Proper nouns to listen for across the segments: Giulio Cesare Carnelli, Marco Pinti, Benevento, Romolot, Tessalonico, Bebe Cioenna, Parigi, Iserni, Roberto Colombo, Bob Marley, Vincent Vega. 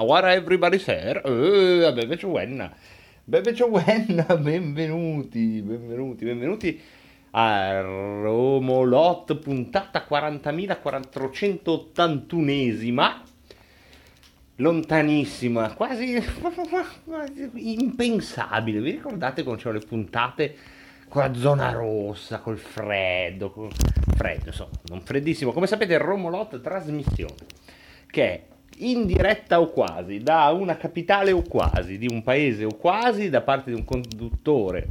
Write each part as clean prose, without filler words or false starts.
What everybody said? Bebe Cioenna. Bebe Cioenna, benvenuti a Romolot, puntata 40.481esima, lontanissima, quasi impensabile. Vi ricordate quando c'erano le puntate con la zona rossa, col freddo, insomma, non freddissimo. Come sapete, Romolot trasmissione che è in diretta o quasi, da una capitale o quasi, di un paese o quasi, da parte di un conduttore,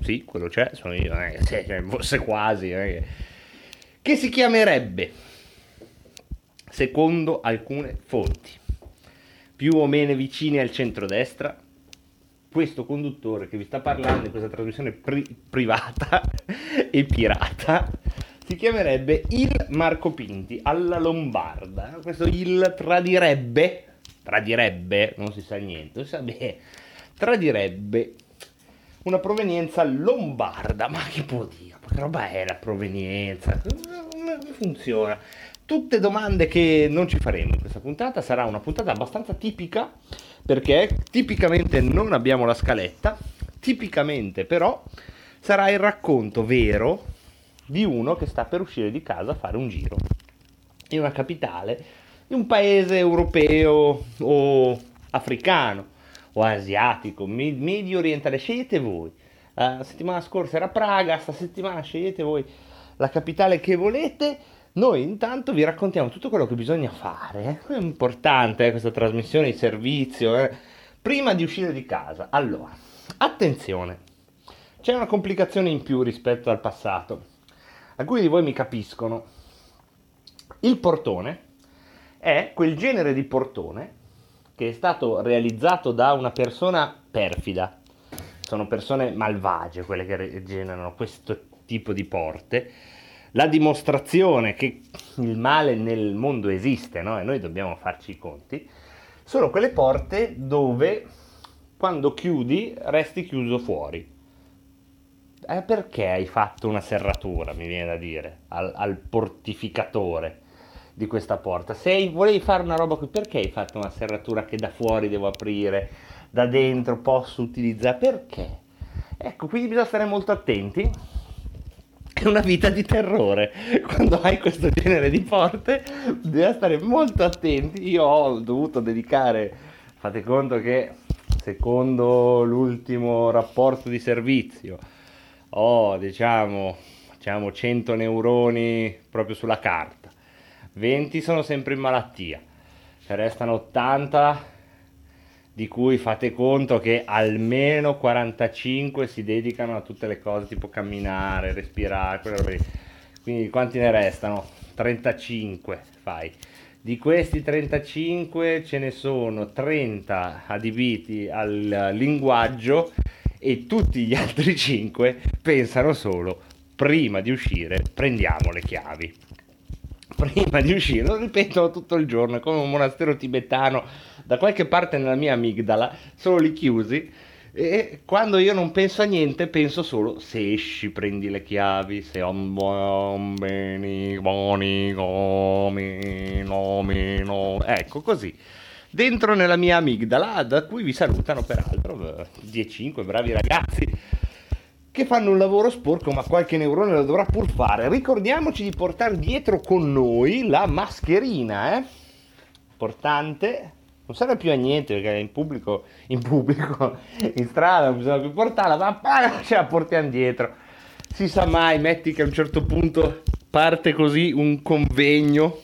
sì, quello c'è, sono io, se fosse quasi, che si chiamerebbe, secondo alcune fonti, più o meno vicine al centrodestra, questo conduttore che vi sta parlando in questa trasmissione privata e pirata, si chiamerebbe il Marco Pinti alla lombarda. Questo il tradirebbe, non si sa niente, tradirebbe una provenienza lombarda. Ma chi può dire? Ma che roba è la provenienza? Come funziona? Tutte domande che non ci faremo in questa puntata. Sarà una puntata abbastanza tipica, perché tipicamente non abbiamo la scaletta, tipicamente però sarà il racconto vero di uno che sta per uscire di casa a fare un giro in una capitale di un paese europeo o africano o asiatico, medio orientale, scegliete voi. La settimana scorsa era Praga, sta settimana scegliete voi la capitale che volete. Noi intanto vi raccontiamo tutto quello che bisogna fare, è importante questa trasmissione di servizio, prima di uscire di casa. Allora, attenzione, c'è una complicazione in più rispetto al passato. Alcuni di voi mi capiscono. Il portone è quel genere di portone che è stato realizzato da una persona perfida. Sono persone malvagie quelle che generano questo tipo di porte. La dimostrazione che il male nel mondo esiste, no? E noi dobbiamo farci i conti. Sono quelle porte dove quando chiudi resti chiuso fuori. Perché hai fatto una serratura, mi viene da dire, al portificatore di questa porta? Se volevi fare una roba qui, perché hai fatto una serratura che da fuori devo aprire, da dentro posso utilizzare? Perché? Ecco, quindi bisogna stare molto attenti. È una vita di terrore. Quando hai questo genere di porte bisogna stare molto attenti. Io ho dovuto dedicare, fate conto che secondo l'ultimo rapporto di servizio, facciamo 100 neuroni proprio sulla carta, 20 sono sempre in malattia, ne restano 80 di cui fate conto che almeno 45 si dedicano a tutte le cose tipo camminare, respirare, quelle robe lì. Quindi quanti ne restano? 35 fai. Di questi 35 ce ne sono 30 adibiti al linguaggio e tutti gli altri 5 pensano solo: prima di uscire prendiamo le chiavi, prima di uscire. Lo ripetono tutto il giorno, come un monastero tibetano, da qualche parte nella mia amigdala sono lì chiusi, e quando io non penso a niente penso solo: se esci prendi le chiavi, se ecco, così dentro nella mia amigdala, da cui vi salutano peraltro 10-5 bravi ragazzi che fanno un lavoro sporco, ma qualche neurone lo dovrà pur fare. Ricordiamoci di portare dietro con noi la mascherina, importante, non serve più a niente perché in pubblico, in strada non bisogna più portarla, ma ce la portiamo dietro, si sa mai, metti che a un certo punto parte così un convegno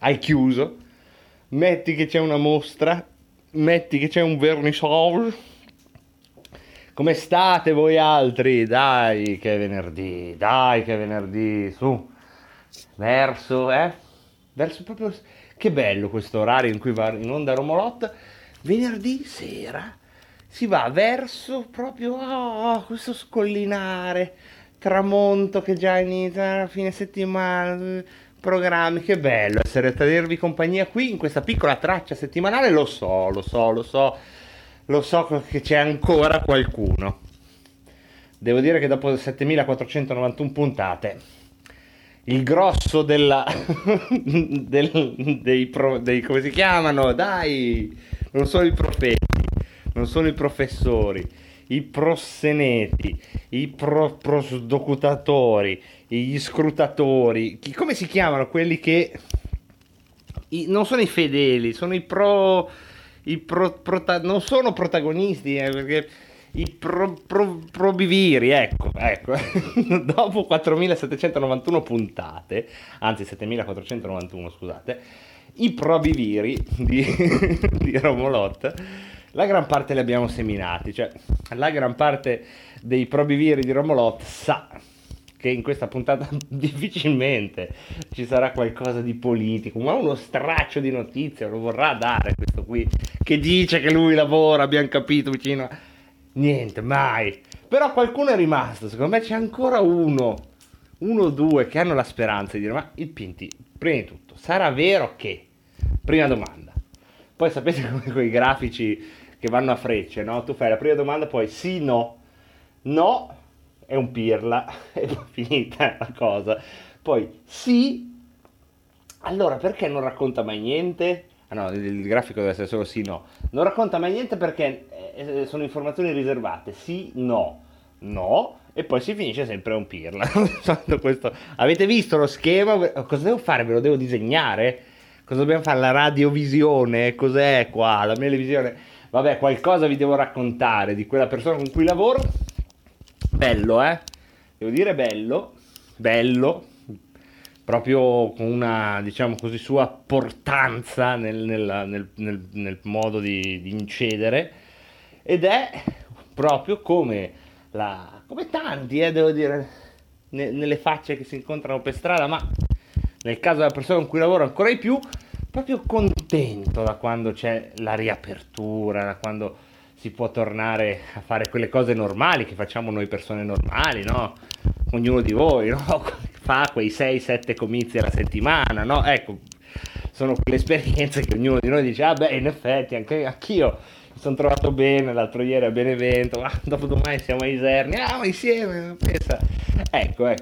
al chiuso, metti che c'è una mostra, metti che c'è un vernissage. Come state voi altri? Dai che è venerdì, su, verso, verso proprio... Che bello questo orario in cui va in onda Romolot, venerdì sera si va verso proprio questo scollinare, tramonto che già inizia a fine settimana, programmi, che bello essere a tenervi compagnia qui in questa piccola traccia settimanale, lo so che c'è ancora qualcuno. Devo dire che dopo 7491 puntate il grosso della dei come si chiamano? Dai, non sono i profeti, non sono i professori, i prosseneti, i prosdocutatori, gli scrutatori, come si chiamano quelli che non sono i fedeli, sono non sono protagonisti, perché i probiviri, ecco. Dopo 4791 puntate, anzi 7491, scusate, i probiviri di Romolot, la gran parte li abbiamo seminati, cioè la gran parte dei probiviri di Romolot sa che in questa puntata difficilmente ci sarà qualcosa di politico, ma uno straccio di notizie lo vorrà dare questo qui, che dice che lui lavora, abbiamo capito, vicino a... Niente, mai. Però qualcuno è rimasto, secondo me c'è ancora uno o due che hanno la speranza di dire: ma il Pinti, prima di tutto, sarà vero che... Prima domanda. Poi sapete come quei grafici che vanno a frecce, no? Tu fai la prima domanda, poi sì, no. No, è un pirla, è finita la cosa. Poi sì, allora perché non racconta mai niente? Ah no, il grafico deve essere solo sì, no. Non racconta mai niente perché... sono informazioni riservate, sì, no, no, e poi si finisce sempre un pirla. Questo. Avete visto lo schema? Cosa devo fare? Ve lo devo disegnare? Cosa dobbiamo fare? La radiovisione? Cos'è qua? La melevisione? Vabbè, qualcosa vi devo raccontare di quella persona con cui lavoro. Bello, devo dire bello, proprio con una, diciamo così, sua portanza nel modo di incedere. Ed è proprio come tanti, devo dire, nelle facce che si incontrano per strada, ma nel caso della persona con cui lavoro ancora di più, proprio contento da quando c'è la riapertura, da quando si può tornare a fare quelle cose normali che facciamo noi persone normali, no? Ognuno di voi, no? Fa quei 6-7 comizi alla settimana, no? Ecco, sono quelle esperienze che ognuno di noi dice: ah beh, in effetti anch'io mi sono trovato bene l'altro ieri a Benevento, ma dopo domani siamo a Iserni, ma insieme, pensa. Ecco,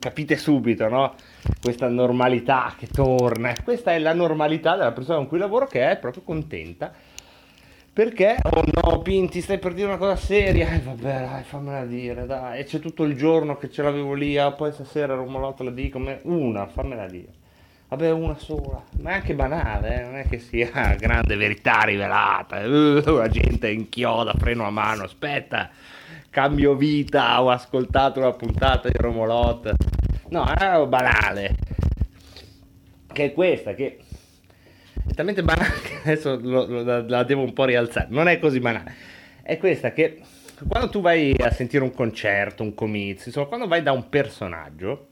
capite subito, no? Questa normalità che torna, questa è la normalità della persona con cui lavoro, che è proprio contenta, perché, oh no, Pinti, stai per dire una cosa seria, vabbè, dai, fammela dire, dai, e c'è tutto il giorno che ce l'avevo lì, poi stasera Romolot la dico, una, fammela dire. Vabbè, una sola, ma è anche banale, non è che sia grande verità rivelata, la gente inchioda, freno a mano, aspetta, cambio vita, ho ascoltato una puntata di Romolot, no, è banale, che è questa, che è talmente banale che adesso la devo un po' rialzare, non è così banale, è questa che quando tu vai a sentire un concerto, un comizio, insomma, quando vai da un personaggio,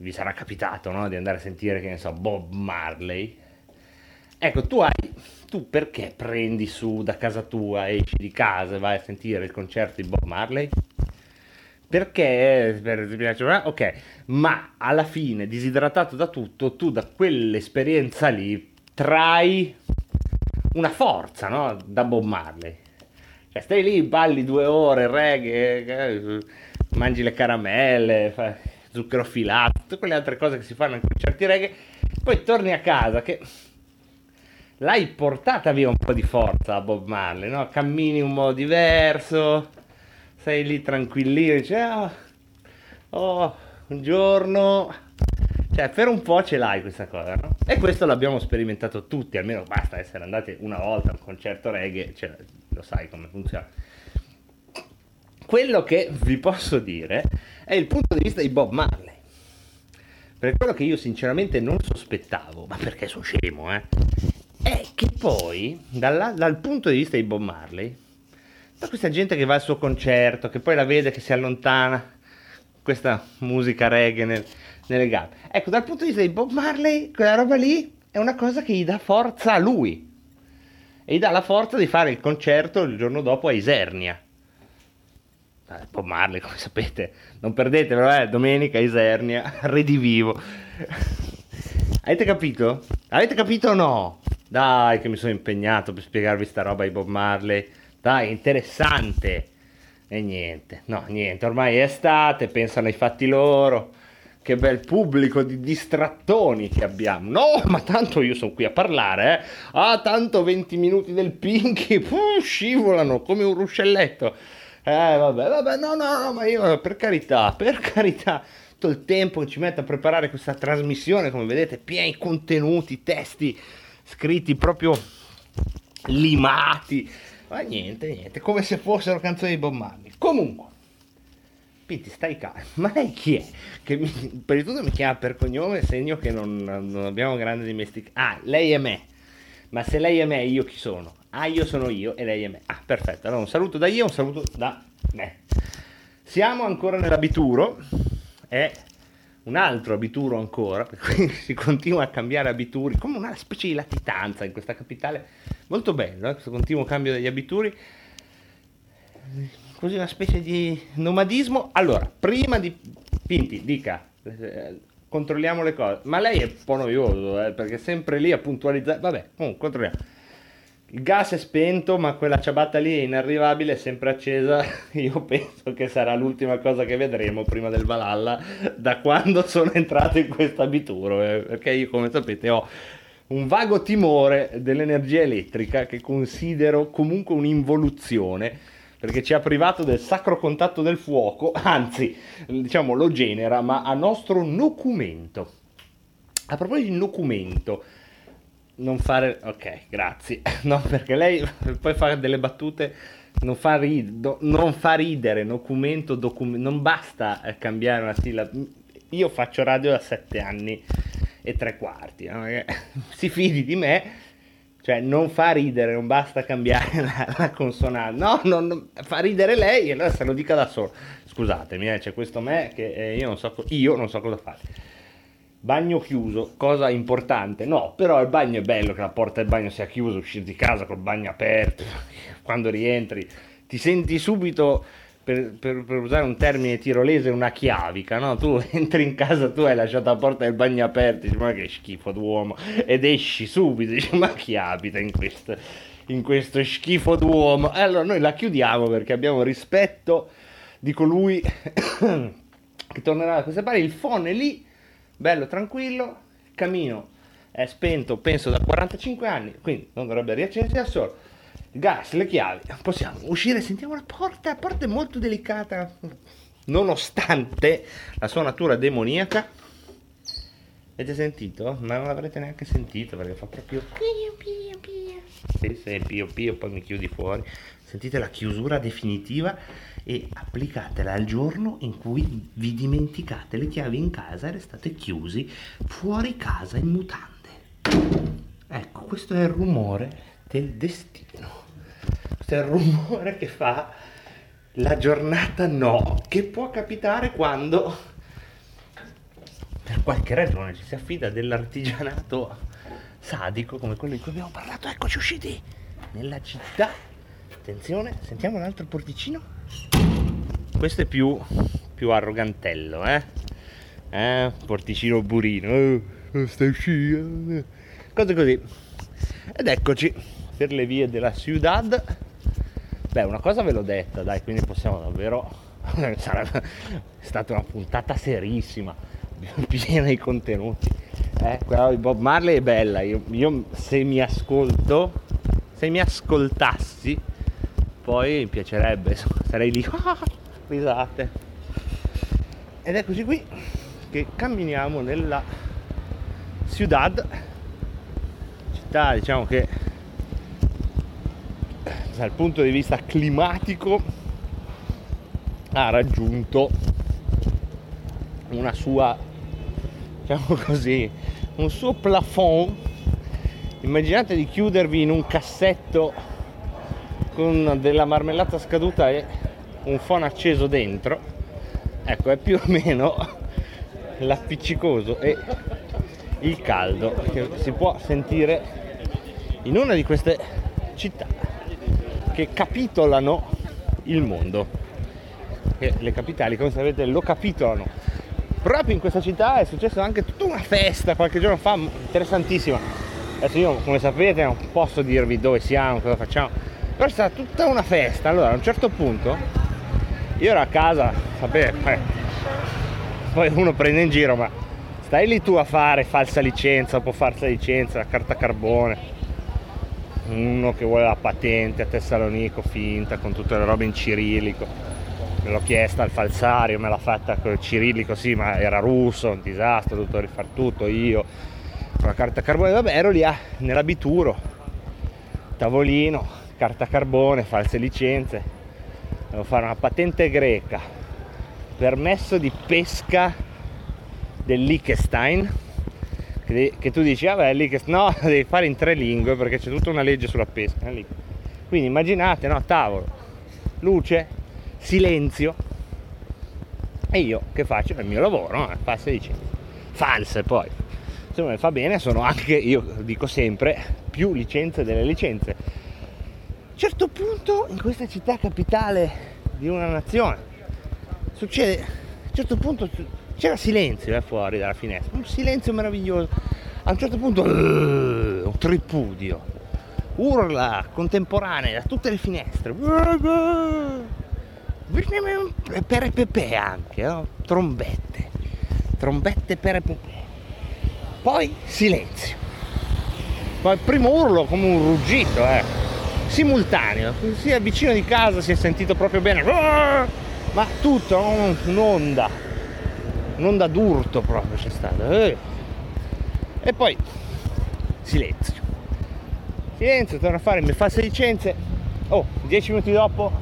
vi sarà capitato, no? Di andare a sentire, che ne so, Bob Marley. Ecco, tu perché prendi su da casa tua, esci di casa e vai a sentire il concerto di Bob Marley? Perché ti piace, ok, ma alla fine, disidratato da tutto, tu da quell'esperienza lì trai una forza, no? Da Bob Marley. Cioè, stai lì, balli 2 ore, reggae, mangi le caramelle, zucchero filato, tutte quelle altre cose che si fanno in certi reggae, poi torni a casa che l'hai portata via un po' di forza a Bob Marley, no? Cammini un modo diverso, sei lì tranquillino, dici un giorno, cioè per un po' ce l'hai questa cosa, no? E questo l'abbiamo sperimentato tutti, almeno basta essere andati una volta a un concerto reggae, cioè, lo sai come funziona. Quello che vi posso dire è il punto di vista di Bob Marley, per quello che io sinceramente non sospettavo, ma perché sono scemo, è che poi dal punto di vista di Bob Marley, da questa gente che va al suo concerto, che poi la vede che si allontana, questa musica reggae nelle gambe. Ecco, dal punto di vista di Bob Marley, quella roba lì è una cosa che gli dà forza a lui. E gli dà la forza di fare il concerto il giorno dopo a Isernia. Bob Marley, come sapete, non perdetevelo, domenica Isernia, redivivo. Avete capito? Avete capito o no? Dai, che mi sono impegnato per spiegarvi sta roba di Bob Marley. Dai, interessante. E niente, no, niente, ormai è estate, pensano ai fatti loro. Che bel pubblico di distrattoni che abbiamo. No, ma tanto io sono qui a parlare, eh. Ah, tanto 20 minuti del Pinky, scivolano come un ruscelletto. Vabbè, no, ma io, per carità, tutto il tempo che ci metto a preparare questa trasmissione, come vedete, piena di contenuti, testi scritti proprio limati, ma niente, come se fossero canzoni di Bob Marley. Comunque, Pinti, stai calmo, ma lei chi è? Che per di tutto mi chiama per cognome, segno che non abbiamo grande dimestichezza. Ah, lei è me, ma se lei è me, io chi sono? Ah, io sono io e lei è me. Ah, perfetto. Allora, un saluto da io, un saluto da me. Siamo ancora nell'abituro. È un altro abituro ancora, perché si continua a cambiare abituri, come una specie di latitanza in questa capitale. Molto bello, questo continuo cambio degli abituri. Così una specie di nomadismo. Allora, prima di Pinti, dica... controlliamo le cose. Ma lei è un po' noioso, perché è sempre lì a puntualizzare. Vabbè, comunque, controlliamo. Il gas è spento, ma quella ciabatta lì è inarrivabile, è sempre accesa. Io penso che sarà l'ultima cosa che vedremo prima del Valhalla da quando sono entrato in questo abituro, perché io, come sapete, ho un vago timore dell'energia elettrica che considero comunque un'involuzione, perché ci ha privato del sacro contatto del fuoco, anzi, diciamo, lo genera, ma a nostro nocumento. A proposito di nocumento, non fare... ok, grazie. No, perché lei poi fa delle battute, non fa ridere, documento, non basta cambiare una sillaba. Io faccio radio da 7 anni e 3/4, si fidi di me, cioè non fa ridere, non basta cambiare la consonante, no, fa ridere lei e allora se lo dica da solo. Scusatemi, c'è questo me che io non so cosa fare. Bagno chiuso, cosa importante? No, però il bagno è bello che la porta del bagno sia chiusa, uscire di casa col bagno aperto, quando rientri ti senti subito, per usare un termine tirolese, una chiavica, no? Tu entri in casa, tu hai lasciato la porta del bagno aperta, dici ma che schifo d'uomo, ed esci subito, dici ma chi abita in questo schifo d'uomo? E allora noi la chiudiamo perché abbiamo rispetto di colui che tornerà da queste parti, il fone lì, bello tranquillo, il camino è spento penso da 45 anni, quindi non dovrebbe riaccendersi da solo, il gas, le chiavi, possiamo uscire, sentiamo la porta è molto delicata, nonostante la sua natura demoniaca. Avete sentito? Ma non l'avrete neanche sentito perché fa proprio pio. Sì, pio, poi mi chiudi fuori. Sentite la chiusura definitiva e applicatela al giorno in cui vi dimenticate le chiavi in casa e restate chiusi fuori casa in mutande. Ecco, questo è il rumore del destino. Questo è il rumore che fa la giornata, no, che può capitare quando per qualche ragione ci si affida dell'artigianato sadico come quello di cui abbiamo parlato. Eccoci usciti nella città. Attenzione, sentiamo un altro porticino. Questo è più arrogantello, porticino burino. Stai uscendo. Cose così. Ed eccoci per le vie della ciudad. Beh, una cosa ve l'ho detta, dai, quindi possiamo davvero... Sarà stata una puntata serissima, piena di contenuti. Quella di Bob Marley è bella. Io se mi ascoltassi... poi mi piacerebbe, sarei lì, risate. Ed eccoci qui che camminiamo nella ciudad, città diciamo che dal punto di vista climatico ha raggiunto una sua, diciamo così, un suo plafond. Immaginate di chiudervi in un cassetto con della marmellata scaduta e un phon acceso dentro, ecco, è più o meno l'appiccicoso e il caldo che si può sentire in una di queste città che capitolano il mondo, e le capitali, come sapete, lo capitolano. Proprio in questa città è successa anche tutta una festa qualche giorno fa, interessantissima. Adesso io, come sapete, non posso dirvi dove siamo, cosa facciamo, però è stata tutta una festa. Allora, a un certo punto io ero a casa, sapete, poi uno prende in giro, ma stai lì tu a fare falsa licenza, dopo falsa licenza, carta carbone, uno che vuole la patente a Tessalonico finta con tutte le robe in cirillico. Me l'ho chiesta al falsario, me l'ha fatta con il cirillico, sì, ma era russo, un disastro, ho dovuto rifar tutto io con la carta carbone. Vabbè, ero lì nell'abituro, tavolino, carta carbone, false licenze, devo fare una patente greca, permesso di pesca del Liechtenstein, che tu dici, vabbè, lì che no, devi fare in 3 lingue perché c'è tutta una legge sulla pesca lì. Quindi immaginate, no, tavolo, luce, silenzio, e io che faccio il mio lavoro, no? False licenze, false. Poi insomma, fa bene, sono anche, io dico sempre, più licenze delle licenze. A un certo punto in questa città capitale di una nazione succede, a un certo punto c'era silenzio fuori dalla finestra, un silenzio meraviglioso. A un certo punto un tripudio, urla contemporanee da tutte le finestre, per Pepe anche, no? trombette per Pepe. Poi silenzio, poi il primo urlo come un ruggito, simultaneo, sia vicino di casa si è sentito proprio bene, ma tutto un'onda d'urto proprio c'è stata, e poi silenzio, torno a fare le false licenze. 10 minuti dopo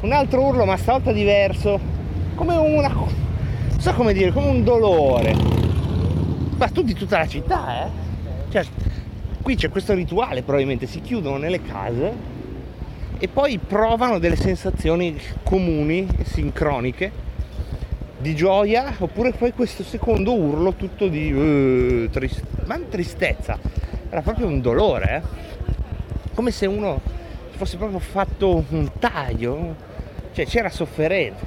un altro urlo, ma stavolta diverso, come una, non so come dire, come un dolore, ma tu di tutta la città, cioè qui c'è questo rituale, probabilmente si chiudono nelle case e poi provano delle sensazioni comuni e sincroniche di gioia, oppure poi questo secondo urlo tutto di ma non tristezza, era proprio un dolore, come se uno fosse proprio fatto un taglio, cioè c'era sofferenza.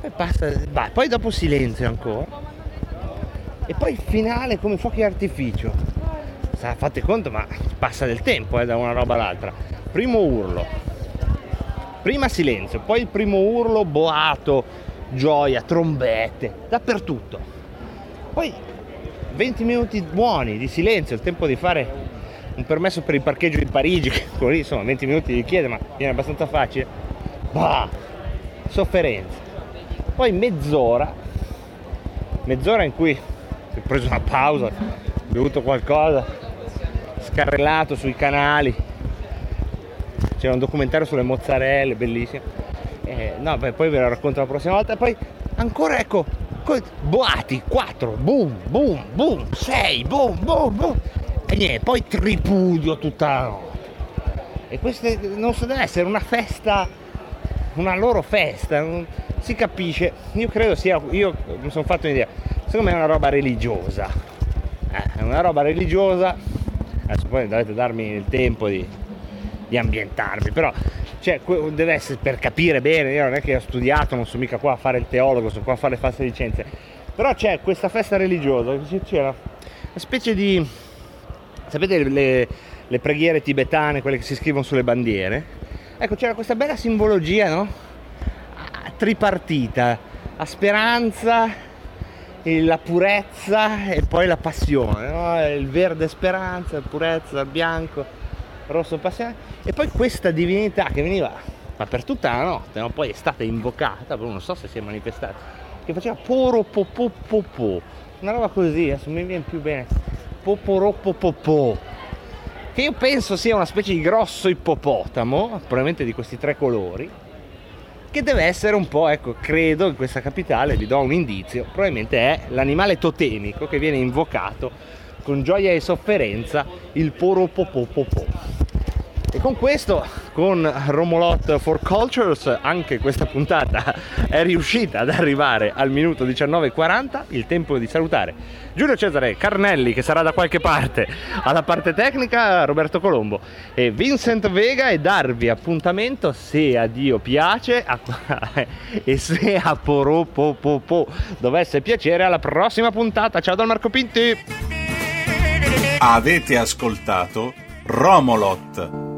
Poi passa, poi dopo silenzio ancora, e poi il finale come fuochi d'artificio. Fate conto, ma passa del tempo da una roba all'altra. Primo urlo, prima silenzio, poi il primo urlo boato, gioia, trombette, dappertutto. Poi 20 minuti buoni di silenzio, il tempo di fare un permesso per il parcheggio di Parigi, che con lì insomma 20 minuti li chiede, ma viene abbastanza facile. Bah, sofferenza. Poi mezz'ora in cui si è preso una pausa, bevuto qualcosa, scarrellato sui canali. C'era un documentario sulle mozzarelle, bellissimo. No, beh, poi ve lo racconto la prossima volta. Poi ancora, ecco, boati, 4, boom, boom, boom, 6, boom, boom, boom, e niente, poi tripudio tutta la notte. E queste non so, deve essere una festa, una loro festa, non si capisce. Io credo sia, io mi sono fatto un'idea, secondo me è una roba religiosa, è una roba religiosa. Adesso poi dovete darmi il tempo di ambientarmi, però cioè deve essere, per capire bene, io non è che ho studiato, non sono mica qua a fare il teologo, sono qua a fare le false licenze, però c'è questa festa religiosa, c'era una specie di, sapete le preghiere tibetane, quelle che si scrivono sulle bandiere, ecco, c'era questa bella simbologia, no? Tripartita, a speranza, la purezza e poi la passione, no? Il verde speranza, la purezza, il bianco, rosso passione, e poi questa divinità che veniva, ma per tutta la notte, no? Poi è stata invocata, non so se si è manifestata, che faceva poropopopopo, una roba così, adesso mi viene più bene, poporopopopo, che io penso sia una specie di grosso ippopotamo, probabilmente di questi 3 colori, che deve essere un po', ecco, credo, in questa capitale, vi do un indizio, probabilmente è l'animale totemico che viene invocato con gioia e sofferenza, il poropopopopo. E con questo, con Romolot for Cultures, anche questa puntata è riuscita ad arrivare al minuto 19:40, il tempo di salutare Giulio Cesare Carnelli, che sarà da qualche parte alla parte tecnica, Roberto Colombo e Vincent Vega, e darvi appuntamento, se a Dio piace e se a Poropopopo dovesse piacere, alla prossima puntata. Ciao dal Marco Pinti. Avete ascoltato Romolot.